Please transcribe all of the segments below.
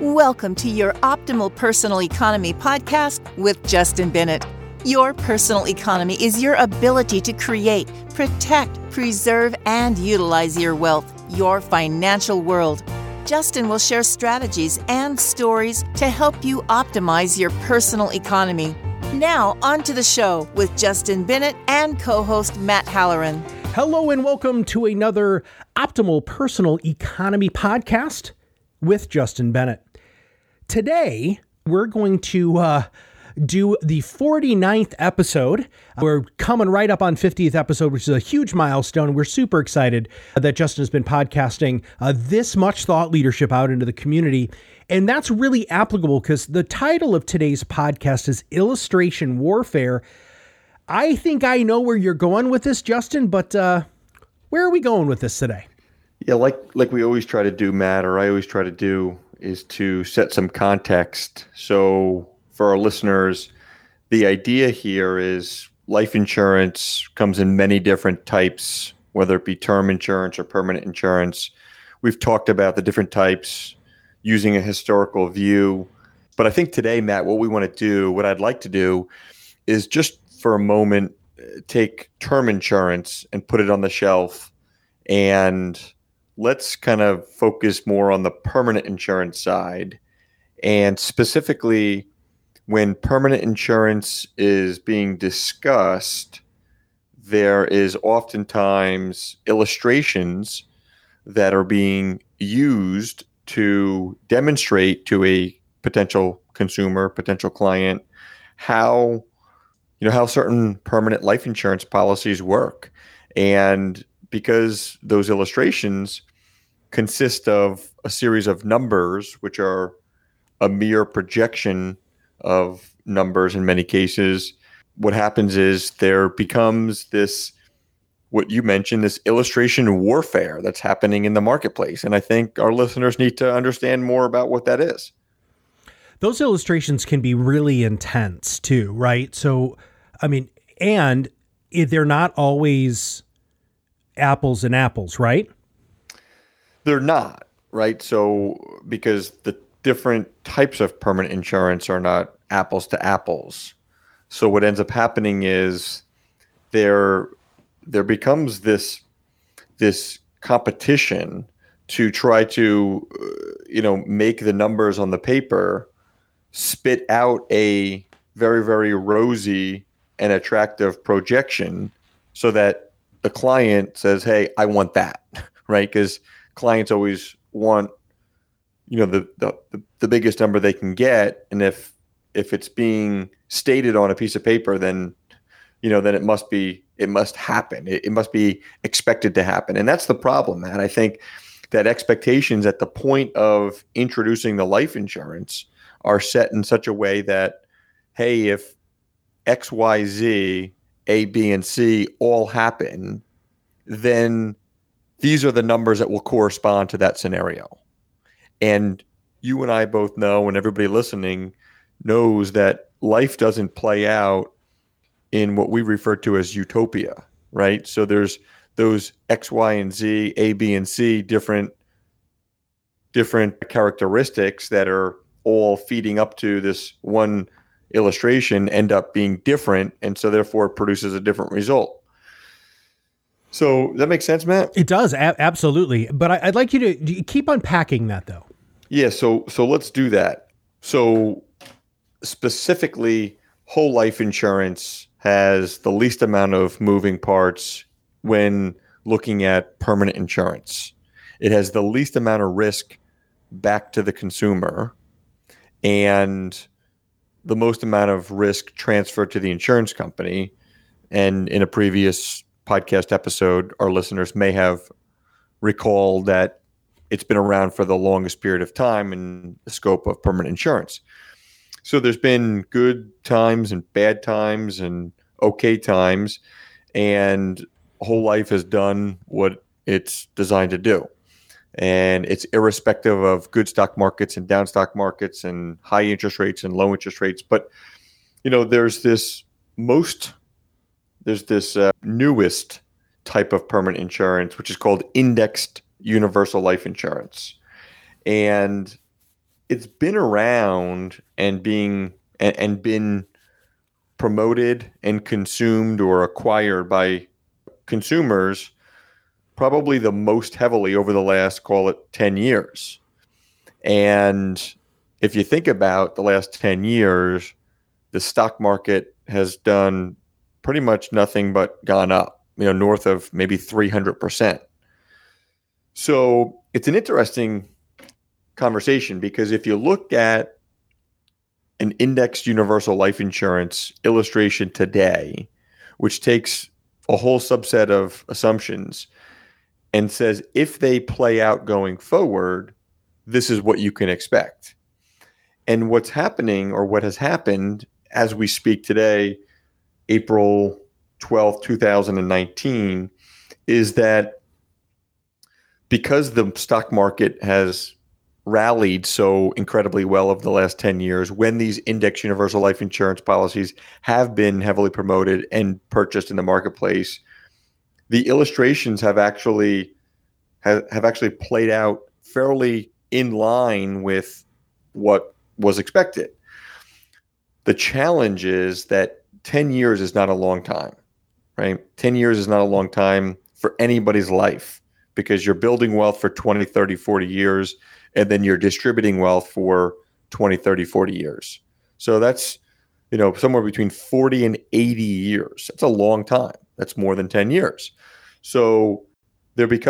Welcome to your Optimal Personal Economy podcast with Justin Bennett. Your personal economy is your ability to create, protect, preserve, and utilize your wealth, your financial world. Justin will share strategies and stories to help you optimize your personal economy. Now, on to the show with Justin Bennett and co-host Matt Halloran. Hello and welcome to another Optimal Personal Economy podcast with Justin Bennett. Today, we're going to do the 49th episode. We're coming right up on 50th episode, which is a huge milestone. We're super excited that Justin has been podcasting this much thought leadership out into the community. And that's really applicable because the title of today's podcast is Illustration Warfare. I think I know where you're going with this, Justin, but where are we going with this today? Yeah, like we always try to do, Matt, or I always try to do, is to set some context. So for our listeners, the idea here is life insurance comes in many different types, whether it be term insurance or permanent insurance. We've talked about the different types using a historical view. But I think today, Matt, what we want to do, what I'd like to do, is just for a moment, take term insurance and put it on the shelf, and let's kind of focus more on the permanent insurance side. And specifically, when permanent insurance is being discussed, there is oftentimes illustrations that are being used to demonstrate to a potential consumer, potential client, how certain permanent life insurance policies work. And because those illustrations consist of a series of numbers, which are a mere projection of numbers in many cases, what happens is there becomes this, what you mentioned, this illustration warfare that's happening in the marketplace. And I think our listeners need to understand more about what that is. Those illustrations can be really intense too, right? So, I mean, and they're not always apples and apples, right? They're not, right? So because the different types of permanent insurance are not apples to apples. So what ends up happening is there becomes this competition to try to, make the numbers on the paper spit out a very, very rosy and attractive projection so that the client says, hey, I want that, right? Because clients always want, the biggest number they can get. And if it's being stated on a piece of paper, then, then it must happen. It must be expected to happen. And that's the problem, Matt. I think that expectations at the point of introducing the life insurance are set in such a way that, hey, if X, Y, Z, A, B, and C all happen, then these are the numbers that will correspond to that scenario. And you and I both know, and everybody listening knows, that life doesn't play out in what we refer to as utopia, right? So there's those X, Y, and Z, A, B, and C, different characteristics that are all feeding up to this one illustration end up being different, and so therefore it produces a different result. So that makes sense, Matt? It does, absolutely. But I'd like you to keep unpacking that, though. Yeah, so let's do that. So specifically, whole life insurance has the least amount of moving parts when looking at permanent insurance. It has the least amount of risk back to the consumer and the most amount of risk transferred to the insurance company. And in a previous podcast episode, our listeners may have recalled that it's been around for the longest period of time in the scope of permanent insurance. So there's been good times and bad times and okay times, and whole life has done what it's designed to do. And it's irrespective of good stock markets and down stock markets and high interest rates and low interest rates. But, there's this newest type of permanent insurance, which is called indexed universal life insurance. And it's been around and been promoted and consumed or acquired by consumers probably the most heavily over the last, call it 10 years. And if you think about the last 10 years, the stock market has done pretty much nothing but gone up, north of maybe 300%. So it's an interesting conversation because if you look at an indexed universal life insurance illustration today, which takes a whole subset of assumptions and says, if they play out going forward, this is what you can expect. And what's happening or what has happened as we speak today, April 12th, 2019, is that because the stock market has rallied so incredibly well over the last 10 years, when these index universal life insurance policies have been heavily promoted and purchased in the marketplace, the illustrations have actually played out fairly in line with what was expected. The challenge is that 10 years is not a long time, right? 10 years is not a long time for anybody's life because you're building wealth for 20, 30, 40 years, and then you're distributing wealth for 20, 30, 40 years. So that's, somewhere between 40 and 80 years. That's a long time. That's more than 10 years. So there needs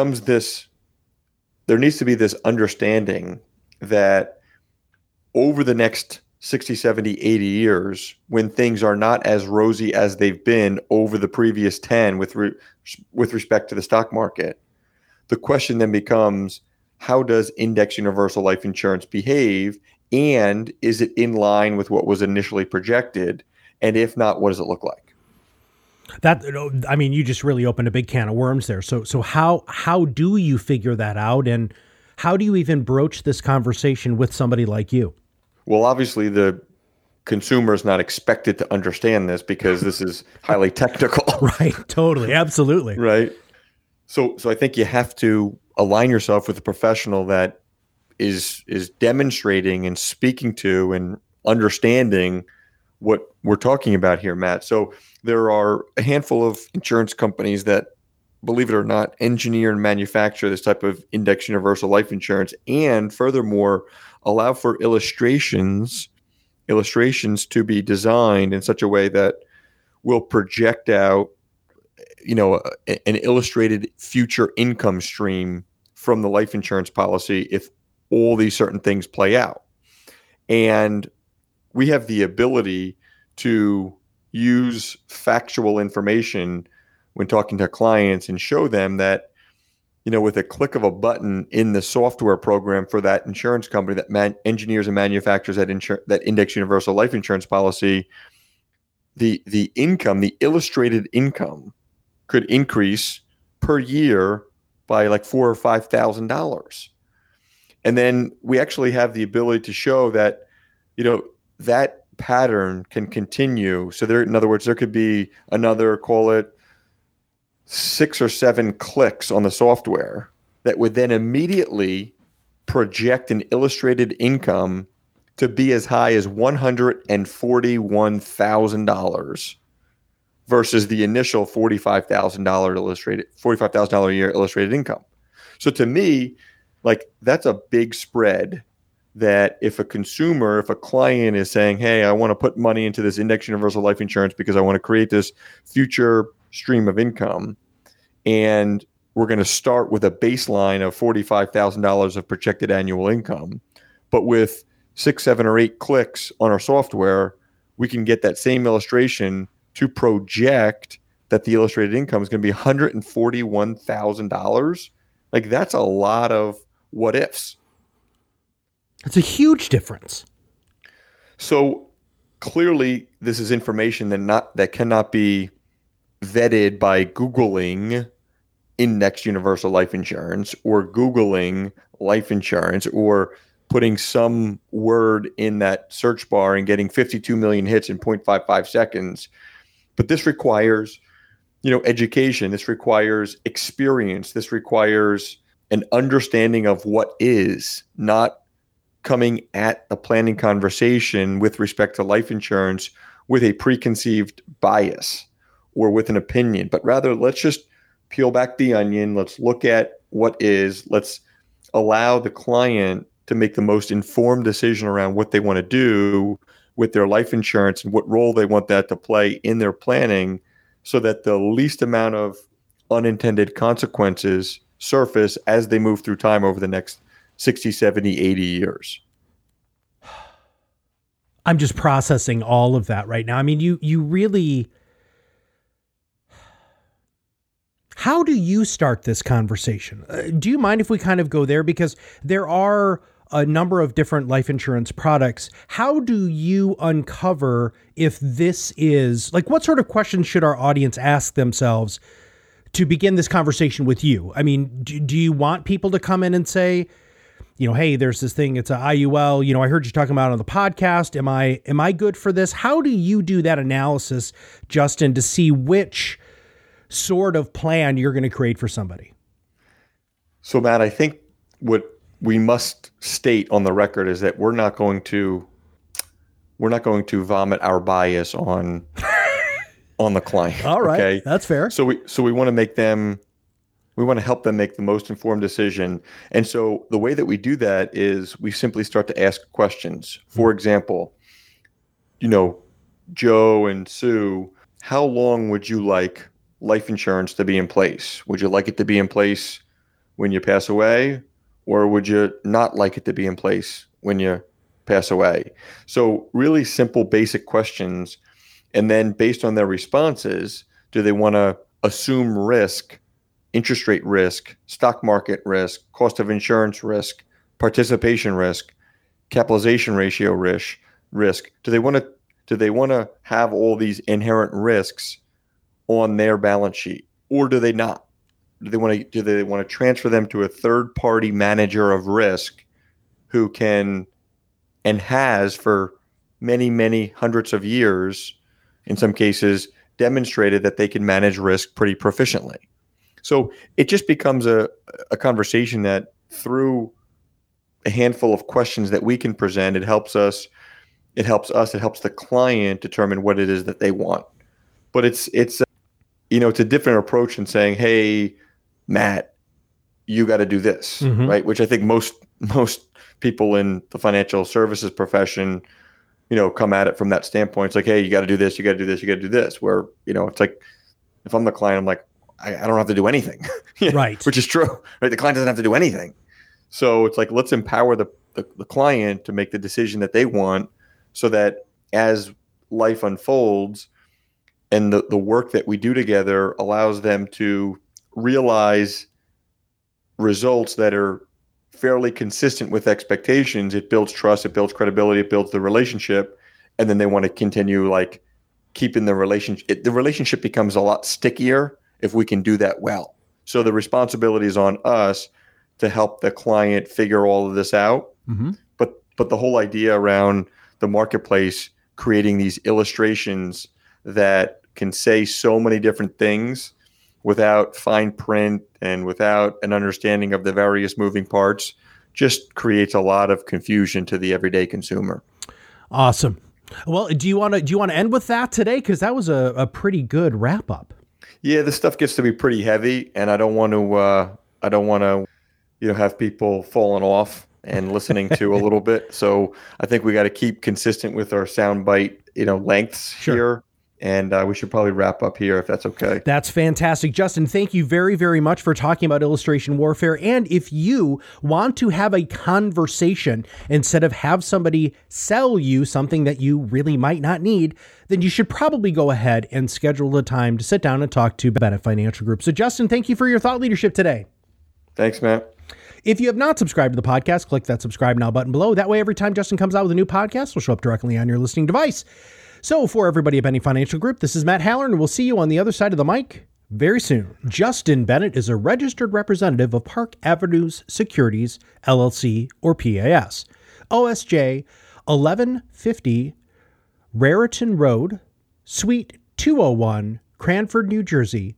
to be this understanding that over the next 60, 70, 80 years, when things are not as rosy as they've been over the previous 10 with respect to the stock market, the question then becomes, how does index universal life insurance behave? And is it in line with what was initially projected? And if not, what does it look like? You just really opened a big can of worms there. So how do you figure that out? And how do you even broach this conversation with somebody like you? Well, obviously, the consumer is not expected to understand this because this is highly technical. Right. Totally. Absolutely. Right. So I think you have to align yourself with a professional that is demonstrating and speaking to and understanding what we're talking about here, Matt. So there are a handful of insurance companies that, believe it or not, engineer and manufacture this type of index universal life insurance, and furthermore, allow for illustrations to be designed in such a way that will project out, an illustrated future income stream from the life insurance policy if all these certain things play out. And we have the ability to use factual information when talking to clients and show them that, with a click of a button in the software program for that insurance company that engineers and manufactures that index universal life insurance policy, the income, the illustrated income, could increase per year by like $4,000 or $5,000. And then we actually have the ability to show that, that pattern can continue. So in other words, there could be another, call it 6 or 7 clicks on the software that would then immediately project an illustrated income to be as high as $141,000 versus the initial $45,000 a year illustrated income. So to me, that's a big spread that if a client is saying, hey, I want to put money into this index universal life insurance because I want to create this future stream of income, and we're going to start with a baseline of $45,000 of projected annual income, but with 6, 7, or 8 clicks on our software, we can get that same illustration to project that the illustrated income is going to be $141,000. That's a lot of what ifs. It's a huge difference. So clearly this is information that cannot be vetted by Googling index universal life insurance or Googling life insurance or putting some word in that search bar and getting 52 million hits in 0.55 seconds. But this requires, education. This requires experience. This requires an understanding of what is, not coming at a planning conversation with respect to life insurance with a preconceived bias or with an opinion, but rather let's just peel back the onion. Let's look at what is, let's allow the client to make the most informed decision around what they want to do with their life insurance and what role they want that to play in their planning so that the least amount of unintended consequences surface as they move through time over the next 60, 70, 80 years. I'm just processing all of that right now. I mean, you really, how do you start this conversation? Do you mind if we kind of go there? Because there are a number of different life insurance products. How do you uncover if this is, like, what sort of questions should our audience ask themselves to begin this conversation with you? I mean, do you want people to come in and say, you know, hey, there's this thing, it's an IUL, you know, I heard you talking about it on the podcast. Am I good for this? How do you do that analysis, Justin, to see which sort of plan you're going to create for somebody? So, Matt, I think what we must state on the record is that we're not going to vomit our bias on the client. All right. Okay? That's fair. So we want to make them, we want to help them make the most informed decision. And so the way that we do that is we simply start to ask questions. For example, you know, Joe and Sue, how long would you like life insurance to be in place? Would you like it to be in place when you pass away, or would you not like it to be in place when you pass away? So really simple, basic questions. And then based on their responses, do they want to assume risk, interest rate risk, stock market risk, cost of insurance risk, participation risk, capitalization ratio risk? Do they want to have all these inherent risks on their balance sheet, or do they not? Do they want to transfer them to a third party manager of risk who can and has for many, many hundreds of years, in some cases, demonstrated that they can manage risk pretty proficiently? So it just becomes a conversation that through a handful of questions that we can present, it helps the client determine what it is that they want. But it's you know, it's a different approach than saying, hey, Matt, you got to do this, mm-hmm. right? Which I think most people in the financial services profession, you know, come at it from that standpoint. It's like, hey, you got to do this, you got to do this, you got to do this. Where, you know, it's like, if I'm the client, I'm like, I don't have to do anything. Yeah, right. Which is true, right? The client doesn't have to do anything. So it's like, let's empower the client to make the decision that they want so that as life unfolds, and the work that we do together allows them to realize results that are fairly consistent with expectations. It builds trust, it builds credibility, it builds the relationship. And then they want to continue like keeping the relationship. The relationship becomes a lot stickier if we can do that well. So the responsibility is on us to help the client figure all of this out. Mm-hmm. But the whole idea around the marketplace, creating these illustrations that can say so many different things without fine print and without an understanding of the various moving parts just creates a lot of confusion to the everyday consumer. Awesome. Well, do you want to end with that today? Because that was a pretty good wrap up. Yeah, this stuff gets to be pretty heavy, and I don't want to you know, have people falling off and listening to a little bit. So I think we got to keep consistent with our soundbite, you know, lengths sure. here. And we should probably wrap up here if that's okay. That's fantastic. Justin, thank you very, very much for talking about illustration warfare. And if you want to have a conversation instead of have somebody sell you something that you really might not need, then you should probably go ahead and schedule the time to sit down and talk to Bennett Financial Group. So Justin, thank you for your thought leadership today. Thanks, Matt. If you have not subscribed to the podcast, click that subscribe now button below. That way, every time Justin comes out with a new podcast, it'll show up directly on your listening device. So for everybody at Bennett Financial Group, this is Matt Halloran, and we'll see you on the other side of the mic very soon. Justin Bennett is a registered representative of Park Avenues Securities, LLC, or PAS. OSJ 1150 Raritan Road, Suite 201, Cranford, New Jersey,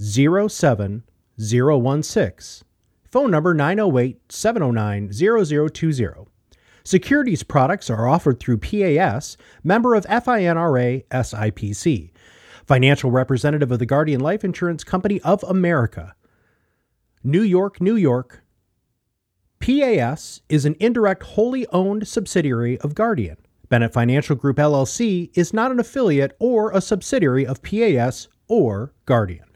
07016. Phone number 908-709-0020. Securities products are offered through PAS, member of FINRA, SIPC. Financial representative of the Guardian Life Insurance Company of America. New York, New York. PAS is an indirect, wholly owned subsidiary of Guardian. Bennett Financial Group, LLC is not an affiliate or a subsidiary of PAS or Guardian.